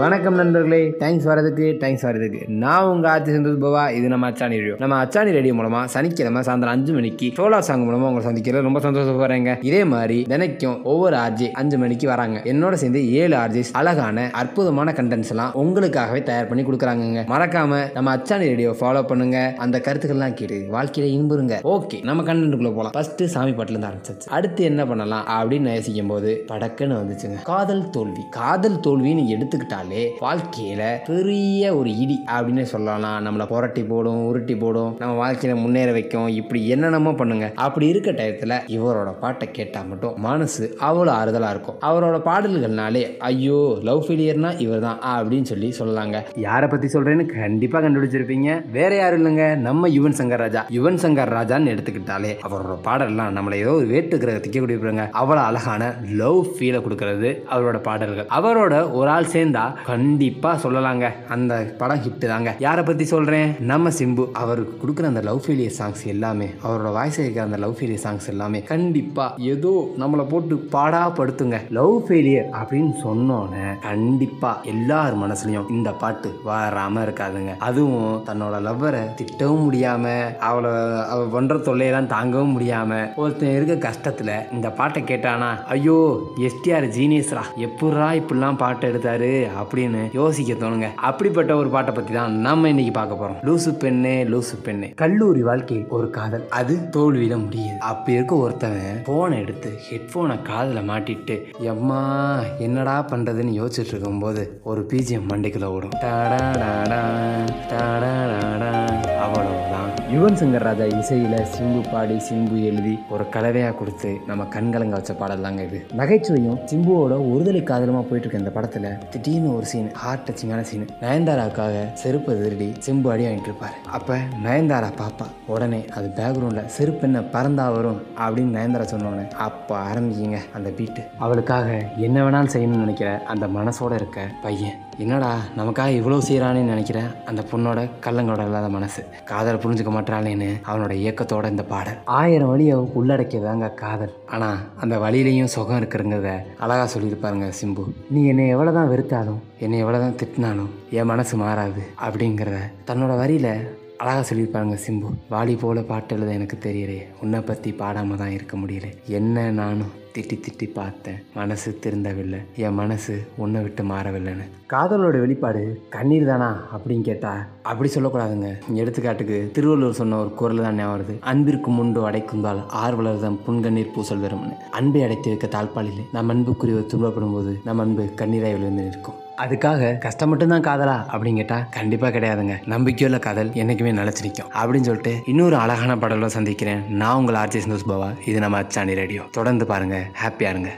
வணக்கம் நண்பர்களே. தேங்க்ஸ் வரதுக்கு நான் உங்கள் RJ S Anthosh Bava. இது நம்ம அச்சாணி ரேடியோ. நம்ம அச்சாணி ரேடியோ மூலமா சனிக்கிழமை சாயந்தரம் 5 மணிக்கு சோலா சாங் மூலமா உங்களை சந்திக்கிறது ரொம்ப சந்தோஷப்படுறேங்க. இதே மாதிரி தினைக்கும் ஒவ்வொரு RJ 5 மணிக்கு வராங்க. என்னோட சேர்ந்து 7 RJs அழகான அற்புதமான கண்டென்ட்ஸ் எல்லாம் உங்களுக்காகவே தயார் பண்ணி கொடுக்குறாங்க. மறக்காம நம்ம அச்சாணி ரேடியோ ஃபாலோ பண்ணுங்க. அந்த கருத்துக்கள்லாம் கேட்டு வாழ்க்கையில இன்புறுங்க. ஓகே, நம்ம கண்டென்ட்டுக்குள்ள போலாம். ஃபர்ஸ்ட் சாமி பாட்டுல இருந்து ஆரம்பிச்சு அடுத்து என்ன பண்ணலாம் அப்படின்னு யோசிக்கும் போது படக்குன்னு வந்துச்சுங்க காதல் தோல்வின்னு எடுத்துக்கிட்டாங்க. வாழ்க்கையில பெரிய ஒரு இடி அப்படின்னு சொல்லலாம். நம்மளை புரட்டி போடும், உருட்டி போடும், நம்ம வாழ்க்கையில முன்னேற வைக்கும், இப்படி என்னென்னமோ பண்ணுங்க. அப்படி இருக்க டயத்துல இவரோட பாட்டை கேட்டா மட்டும் மனசு அவ்வளவு ஆறுதலா இருக்கும். அவரோட பாடல்கள்னாலே ஐயோ லவ் ஃபெயிலியர்னா இவர் தான் அப்படின்னு சொல்லி சொல்லலாங்க. யாரை பத்தி சொல்றேன்னு கண்டிப்பா கண்டுபிடிச்சிருப்பீங்க. வேற யாரும் இல்லைங்க, நம்ம யுவன் சங்கர் ராஜான்னு எடுத்துக்கிட்டாலே அவரோட பாடல்லாம் நம்மள ஏதோ ஒரு வேற்று கிரகத்துக்கே குடிப்பாங்க. அவ்வளவு அழகான லவ் ஃபீலை கொடுக்கறது அவரோட பாடல்கள். அவரோட ஒரு ஆள் சேர்ந்தா கண்டிப்பா சொல்லலாங்க அந்த படம் ஹிட் தாங்க. யாரை பத்தி சொல்றேன், நம்ம சிம்பு. அவருக்கு கொடுக்குற அந்த லவ் ஃபெயிலியர் சாங்ஸ் எல்லாமே, அவரோட வாய்ஸ் இருக்கிற அந்த லவ் ஃபெயிலியர் சாங்ஸ் எல்லாமே கண்டிப்பா ஏதோ நம்மளை போட்டு பாடா படுத்துங்க. லவ் ஃபெயிலியர் அப்படின்னு சொன்னோன்னு கண்டிப்பா எல்லார் மனசுலயும் இந்த பாட்டு வராம இருக்காதுங்க. அதுவும் தன்னோட லவ்வரை திட்டவும் முடியாம, அவ பண்ற தொல்லையெல்லாம் தாங்கவும் முடியாம ஒருத்தன் இருக்க கஷ்டத்துல இந்த பாட்டை கேட்டானா ஐயோ எஸ்டிஆர் ஜீனியஸ்ரா எப்படா இப்படிலாம் பாட்டு எடுத்தாரு அப்படின்னு யோசிக்க தோணுங்க. அப்படிப்பட்ட ஒரு பாட்டை பத்தி தான் நம்ம இன்னைக்கு பார்க்க போறோம். லூசு பெண்ணே. கல்லூரி வாழ்க்கையில் ஒரு காதல், அது தோல்வியில முடியுது. அப்படி இருக்க ஒருத்தவன் போனை எடுத்து ஹெட்போனை காதல மாட்டிட்டு எம்மா என்னடா பண்றதுன்னு யோசிச்சுட்டு இருக்கும் போது ஒரு BGM மண்டைக்குள்ள ஓடும். அவ்வளவுதான். யுவன் சங்கர் ராஜா இசையில சிம்பு பாடி சிம்பு எழுதி ஒரு கலவையா கொடுத்து நம்ம கண்கலங்க வச்ச பாடல் தாங்க இது. நகைச்சுவையும் சிம்புவோட ஒருதலை காதலமா போயிட்டு இருக்க இந்த படத்துல திடீர்னு ஒரு சீன், ஹார்ட் டச்சிங்கான சீன். நயன்தாராவுக்காக செருப்பை திருடி சிம்பு அடி வாங்கிட்டு இருப்பாரு. அப்ப நயன்தாரா பாப்பா உடனே அது பேக்ரவுண்ட்ல செருப்பு என்ன பறந்தா வரும் அப்படின்னு நயன்தாரா சொன்னோன்னு அப்ப ஆரம்பிக்குங்க அந்த பீட்டு. அவளுக்காக என்ன வேணாலும் செய்யணும்னு நினைக்கிற அந்த மனசோட இருக்க பையன், என்னடா நமக்காக இவ்வளவு செய்யறானு நினைக்கிற அந்த பொண்ணோட கள்ளங்களோட இல்லாத மனசு, காதலை புரிஞ்சுக்க மாட்டாளேன்னு அவனோட இயக்கத்தோட இந்த பாடல். 1000 வழியை உள்ளடக்கியதாங்க காதல். ஆனா அந்த வழியிலையும் சுகம் இருக்குங்கிறத அழகா சொல்லியிருப்பாருங்க சிம்பு. நீ என்னை எவ்வளவுதான் வெறுத்தாலும், என்னை எவ்வளவுதான் திட்டினாலும் என் மனசு மாறாது அப்படிங்கிறத தன்னோட வரியில அழகாக சொல்லியிருப்பாங்க சிம்பு. வாலி போல பாட்டு எழுத எனக்கு தெரியலையே, உன்னை பற்றி பாடாமல் தான் இருக்க முடியல. என்ன நானும் திட்டி பார்த்தேன், மனசு திருந்தவில்லை, என் மனசு உன்னை விட்டு மாறவில்லைன்னு. காதலோட வெளிப்பாடு கண்ணீர் தானா அப்படின்னு கேட்டா அப்படி சொல்லக்கூடாதுங்க. எடுத்துக்காட்டுக்கு திருவள்ளுவர் சொன்ன ஒரு குரல் தான் ஞாபகம் வருது. அன்பிற்கு முன்பு அடைக்குந்தால் ஆர்வலர்தான் புன்கண்ணீர் பூசல் வரும்னு. அன்பை அடைத்து வைக்க தாழ்பாலில்லை, நம் அன்புக்குரிய துன்பப்படும் போது நம் அன்பு கண்ணீராய் விழுந்து நிற்கும். அதுக்காக கஷ்டம் மட்டும்தான் காதலா அப்படின்னு கேட்டா கண்டிப்பா கிடையாதுங்க. நம்பிக்கையுள்ள காதல் என்னைக்குமே நிலைச்சு நிற்கும் அப்படின்னு சொல்லிட்டு இன்னொரு அழகான பாடலும் சந்திக்கிறேன். நான் உங்கள் RJ S Anthosh Bava. இது நம்ம அச்சாணி ரேடியோ. தொடர்ந்து பாருங்க, ஹாப்பியா இருங்க.